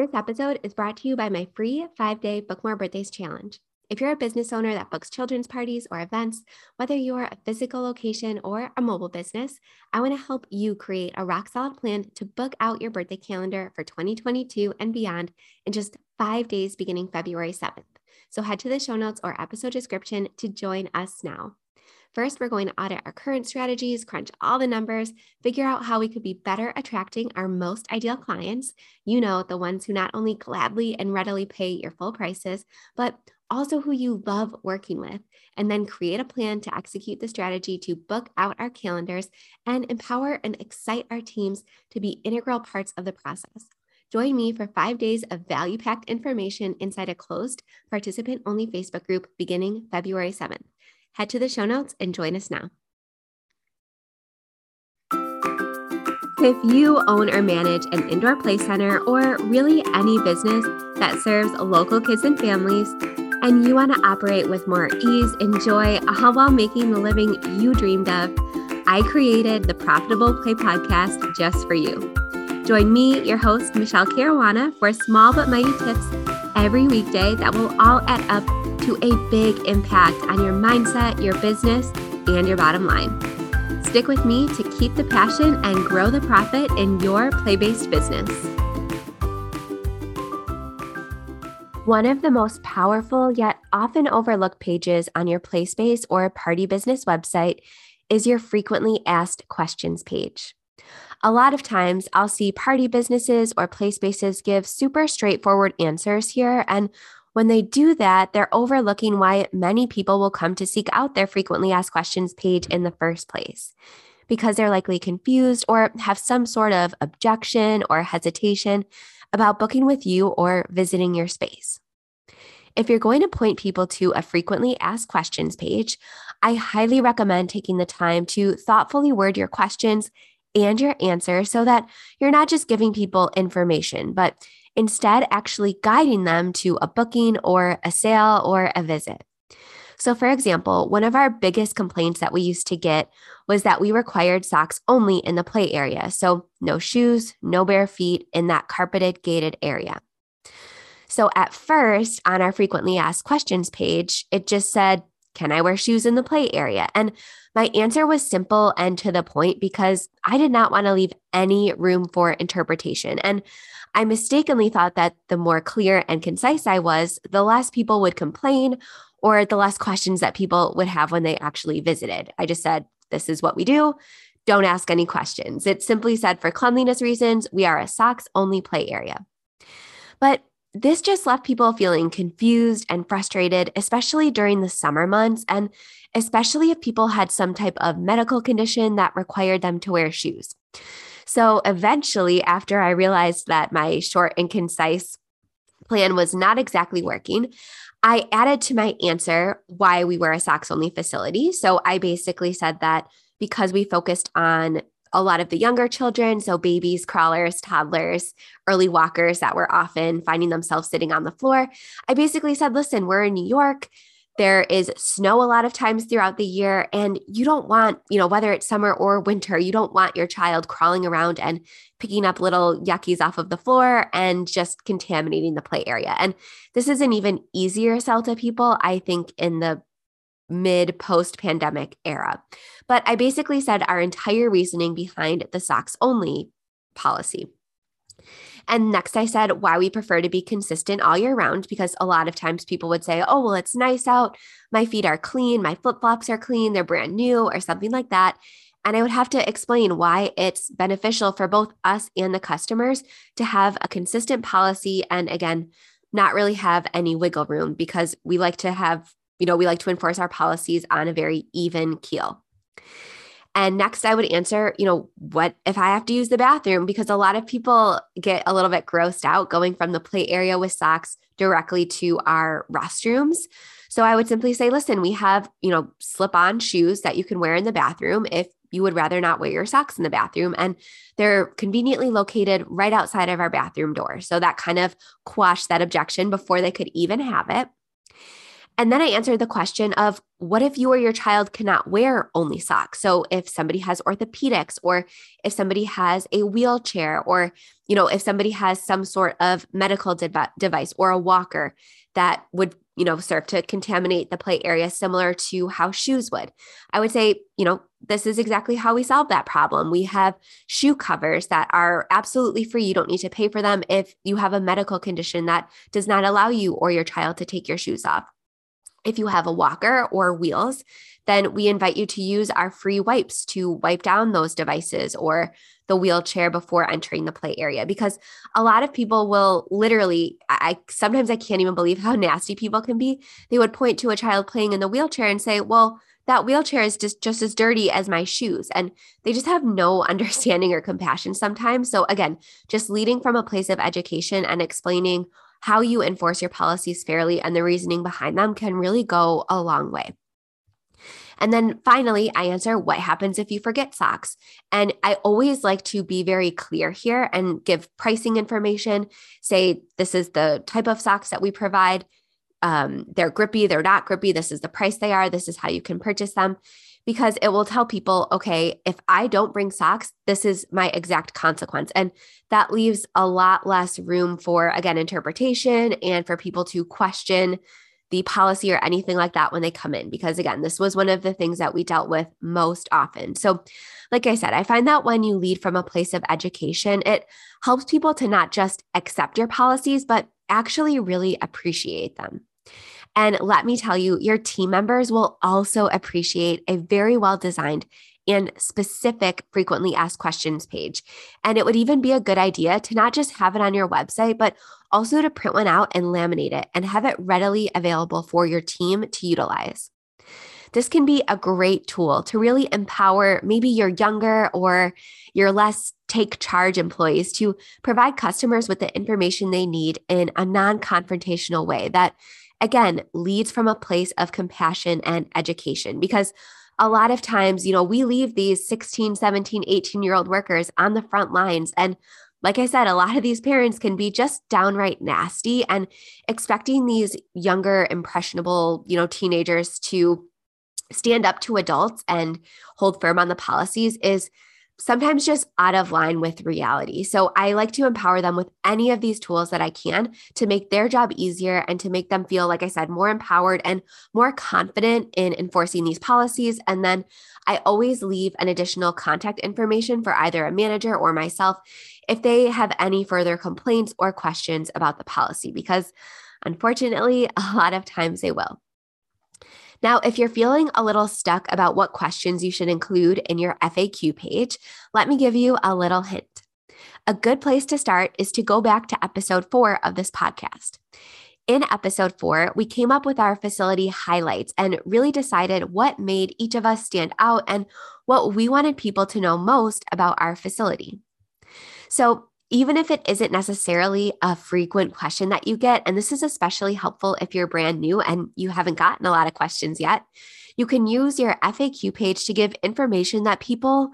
This episode is brought to you by my free 5-day Book More Birthdays Challenge. If you're a business owner that books children's parties or events, whether you're a physical location or a mobile business, I want to help you create a rock solid plan to book out your birthday calendar for 2022 and beyond in just 5 days beginning February 7th. So head to the show notes or episode description to join us now. First, we're going to audit our current strategies, crunch all the numbers, figure out how we could be better attracting our most ideal clients. You know, the ones who not only gladly and readily pay your full prices, but also who you love working with, and then create a plan to execute the strategy to book out our calendars and empower and excite our teams to be integral parts of the process. Join me for 5 days of value-packed information inside a closed, participant-only Facebook group beginning February 7th. Head to the show notes and join us now. If you own or manage an indoor play center or really any business that serves local kids and families, and you want to operate with more ease and joy, all while making the living you dreamed of, I created the Profitable Play Podcast just for you. Join me, your host, Michelle Caruana, for small but mighty tips every weekday that will all add up to a big impact on your mindset, your business, and your bottom line. Stick with me to keep the passion and grow the profit in your play-based business. One of the most powerful yet often overlooked pages on your play space or party business website is your frequently asked questions page. A lot of times I'll see party businesses or play spaces give super straightforward answers here. And when they do that, they're overlooking why many people will come to seek out their frequently asked questions page in the first place, because they're likely confused or have some sort of objection or hesitation about booking with you or visiting your space. If you're going to point people to a frequently asked questions page, I highly recommend taking the time to thoughtfully word your questions and your answers so that you're not just giving people information, but instead actually guiding them to a booking or a sale or a visit. So for example, one of our biggest complaints that we used to get was that we required socks only in the play area. So no shoes, no bare feet in that carpeted gated area. So at first on our frequently asked questions page, it just said, "Can I wear shoes in the play area?" And my answer was simple and to the point because I did not want to leave any room for interpretation. And I mistakenly thought that the more clear and concise I was, the less people would complain or the less questions that people would have when they actually visited. I just said, "This is what we do. Don't ask any questions." It simply said, "For cleanliness reasons, we are a socks-only play area." But this just left people feeling confused and frustrated, especially during the summer months, and especially if people had some type of medical condition that required them to wear shoes. So eventually, after I realized that my short and concise plan was not exactly working, I added to my answer why we were a socks-only facility. So I basically said that because we focused on a lot of the younger children, so babies, crawlers, toddlers, early walkers that were often finding themselves sitting on the floor, I basically said, "Listen, we're in New York. There is snow a lot of times throughout the year, and you don't want, whether it's summer or winter, you don't want your child crawling around and picking up little yuckies off of the floor and just contaminating the play area." And this is an even easier sell to people, I think, in the mid-post-pandemic era. But I basically said our entire reasoning behind the socks-only policy. And next I said why we prefer to be consistent all year round, because a lot of times people would say, "Oh, well, it's nice out. My feet are clean. My flip-flops are clean. They're brand new," or something like that. And I would have to explain why it's beneficial for both us and the customers to have a consistent policy and, again, not really have any wiggle room, because we like to have, we like to enforce our policies on a very even keel. And next I would answer, what if I have to use the bathroom? Because a lot of people get a little bit grossed out going from the play area with socks directly to our restrooms. So I would simply say, "Listen, we have, slip-on shoes that you can wear in the bathroom if you would rather not wear your socks in the bathroom. And they're conveniently located right outside of our bathroom door." So that kind of quashed that objection before they could even have it. And then I answered the question of what if you or your child cannot wear only socks? So if somebody has orthopedics, or if somebody has a wheelchair, or, you know, if somebody has some sort of medical device or a walker that would, you know, serve to contaminate the play area similar to how shoes would, I would say, you know, this is exactly how we solve that problem. We have shoe covers that are absolutely free. You don't need to pay for them if you have a medical condition that does not allow you or your child to take your shoes off. If you have a walker or wheels, then we invite you to use our free wipes to wipe down those devices or the wheelchair before entering the play area, because a lot of people will literally, I sometimes can't even believe how nasty people can be. They would point to a child playing in the wheelchair and say, well, that wheelchair is just as dirty as my shoes. And they just have no understanding or compassion sometimes. So again, just leading from a place of education and explaining how you enforce your policies fairly and the reasoning behind them can really go a long way. And then finally, I answer what happens if you forget socks. And I always like to be very clear here and give pricing information, say this is the type of socks that we provide. They're grippy, they're not grippy. This is the price they are. This is how you can purchase them, because it will tell people, okay, if I don't bring socks, this is my exact consequence. And that leaves a lot less room for, again, interpretation and for people to question the policy or anything like that when they come in, because again, this was one of the things that we dealt with most often. So like I said, I find that when you lead from a place of education, it helps people to not just accept your policies, but actually really appreciate them. And let me tell you, your team members will also appreciate a very well-designed and specific frequently asked questions page. And it would even be a good idea to not just have it on your website, but also to print one out and laminate it and have it readily available for your team to utilize. This can be a great tool to really empower maybe your younger or your less take charge employees to provide customers with the information they need in a non-confrontational way that, again, leads from a place of compassion and education, because a lot of times, you know, we leave these 16, 17, 18-year-old workers on the front lines. And like I said, a lot of these parents can be just downright nasty, and expecting these younger, impressionable, you know, teenagers to stand up to adults and hold firm on the policies is sometimes just out of line with reality. So I like to empower them with any of these tools that I can to make their job easier and to make them feel, like I said, more empowered and more confident in enforcing these policies. And then I always leave an additional contact information for either a manager or myself if they have any further complaints or questions about the policy, because unfortunately, a lot of times they will. Now, if you're feeling a little stuck about what questions you should include in your FAQ page, let me give you a little hint. A good place to start is to go back to episode 4 of this podcast. In episode 4, we came up with our facility highlights and really decided what made each of us stand out and what we wanted people to know most about our facility. So even if it isn't necessarily a frequent question that you get, and this is especially helpful if you're brand new and you haven't gotten a lot of questions yet, you can use your FAQ page to give information that people,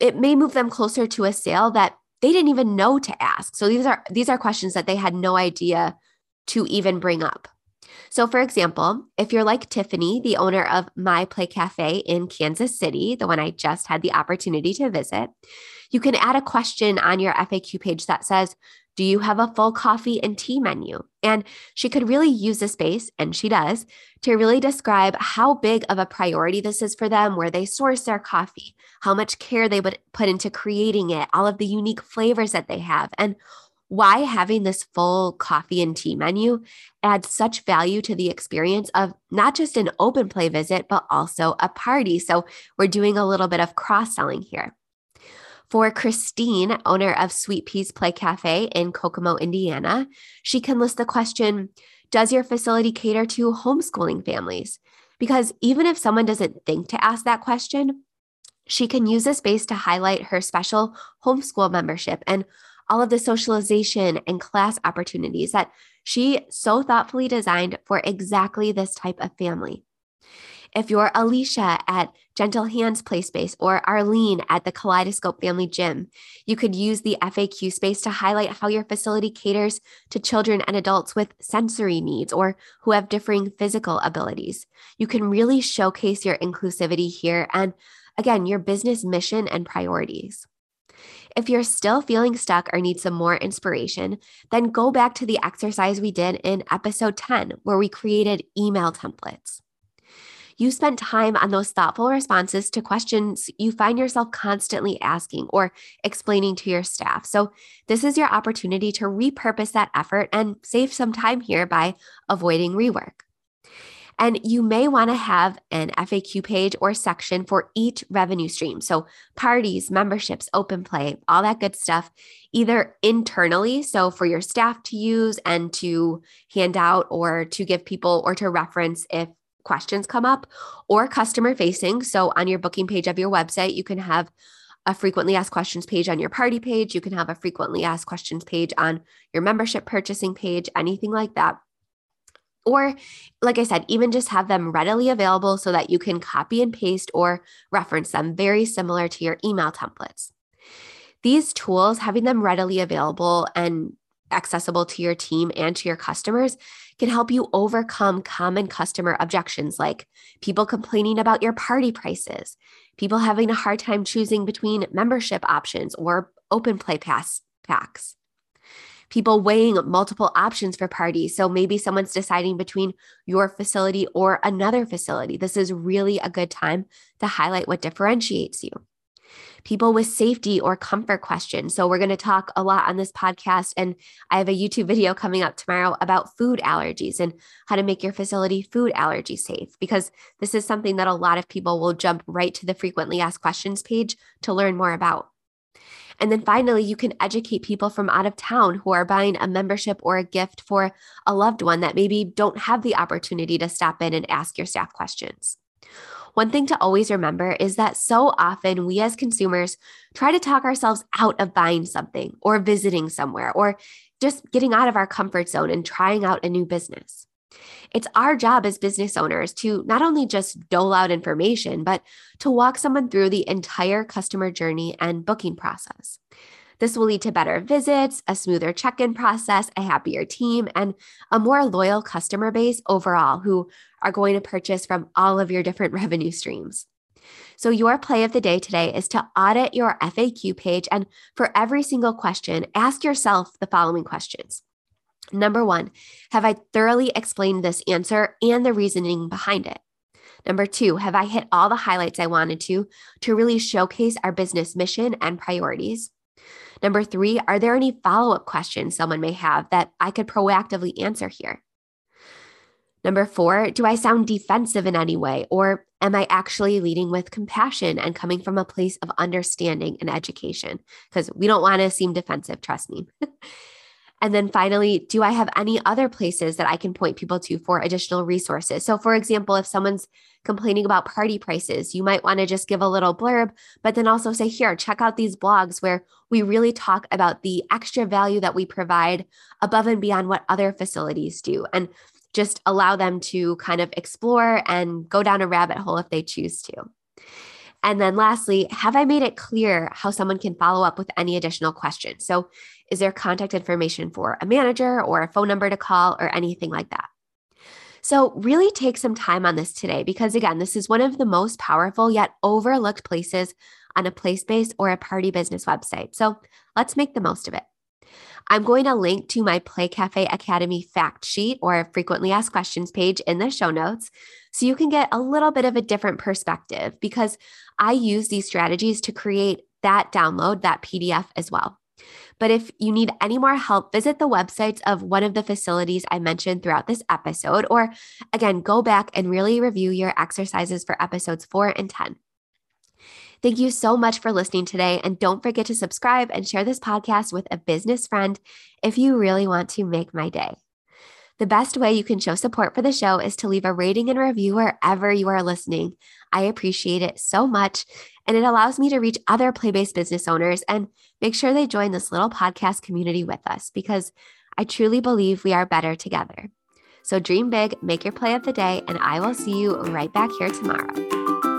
it may move them closer to a sale that they didn't even know to ask. So these are questions that they had no idea to even bring up. So for example, if you're like Tiffany, the owner of My Play Cafe in Kansas City, the one I just had the opportunity to visit, you can add a question on your FAQ page that says, do you have a full coffee and tea menu? And she could really use the space, and she does, to really describe how big of a priority this is for them, where they source their coffee, how much care they would put into creating it, all of the unique flavors that they have, and why having this full coffee and tea menu adds such value to the experience of not just an open play visit, but also a party. So we're doing a little bit of cross-selling here. For Christine, owner of Sweet Peas Play Cafe in Kokomo, Indiana, she can list the question, does your facility cater to homeschooling families? Because even if someone doesn't think to ask that question, she can use this space to highlight her special homeschool membership and all of the socialization and class opportunities that she so thoughtfully designed for exactly this type of family. If you're Alicia at Gentle Hands Play Space or Arlene at the Kaleidoscope Family Gym, you could use the FAQ space to highlight how your facility caters to children and adults with sensory needs or who have differing physical abilities. You can really showcase your inclusivity here and, again, your business mission and priorities. If you're still feeling stuck or need some more inspiration, then go back to the exercise we did in episode 10, where we created email templates. You spent time on those thoughtful responses to questions you find yourself constantly asking or explaining to your staff. So this is your opportunity to repurpose that effort and save some time here by avoiding rework. And you may want to have an FAQ page or section for each revenue stream. So parties, memberships, open play, all that good stuff, either internally, so for your staff to use and to hand out or to give people or to reference if questions come up, or customer facing. So on your booking page of your website, you can have a frequently asked questions page on your party page. You can have a frequently asked questions page on your membership purchasing page, anything like that. Or, like I said, even just have them readily available so that you can copy and paste or reference them, very similar to your email templates. These tools, having them readily available and accessible to your team and to your customers, can help you overcome common customer objections like people complaining about your party prices, people having a hard time choosing between membership options or open play pass packs. People weighing multiple options for parties. So maybe someone's deciding between your facility or another facility. This is really a good time to highlight what differentiates you. People with safety or comfort questions. So we're going to talk a lot on this podcast, and I have a YouTube video coming up tomorrow about food allergies and how to make your facility food allergy safe, because this is something that a lot of people will jump right to the frequently asked questions page to learn more about. And then finally, you can educate people from out of town who are buying a membership or a gift for a loved one that maybe don't have the opportunity to stop in and ask your staff questions. One thing to always remember is that so often we as consumers try to talk ourselves out of buying something or visiting somewhere or just getting out of our comfort zone and trying out a new business. It's our job as business owners to not only just dole out information, but to walk someone through the entire customer journey and booking process. This will lead to better visits, a smoother check-in process, a happier team, and a more loyal customer base overall who are going to purchase from all of your different revenue streams. So your play of the day today is to audit your FAQ page, and for every single question, ask yourself the following questions. Number one, have I thoroughly explained this answer and the reasoning behind it? Number two, have I hit all the highlights I wanted to really showcase our business mission and priorities? Number three, are there any follow-up questions someone may have that I could proactively answer here? Number four, do I sound defensive in any way, or am I actually leading with compassion and coming from a place of understanding and education? Because we don't want to seem defensive, trust me. And then finally, do I have any other places that I can point people to for additional resources? So for example, if someone's complaining about party prices, you might want to just give a little blurb, but then also say, here, check out these blogs where we really talk about the extra value that we provide above and beyond what other facilities do, and just allow them to kind of explore and go down a rabbit hole if they choose to. And then lastly, have I made it clear how someone can follow up with any additional questions? So is there contact information for a manager or a phone number to call or anything like that? So really take some time on this today, because again, this is one of the most powerful yet overlooked places on a place-based or a party business website. So let's make the most of it. I'm going to link to my Play Cafe Academy fact sheet or frequently asked questions page in the show notes, so you can get a little bit of a different perspective, because I use these strategies to create that download, that PDF as well. But if you need any more help, visit the websites of one of the facilities I mentioned throughout this episode, or again, go back and really review your exercises for episodes 4 and 10. Thank you so much for listening today, and don't forget to subscribe and share this podcast with a business friend if you really want to make my day. The best way you can show support for the show is to leave a rating and review wherever you are listening. I appreciate it so much, and it allows me to reach other play-based business owners and make sure they join this little podcast community with us, because I truly believe we are better together. So dream big, make your play of the day, and I will see you right back here tomorrow.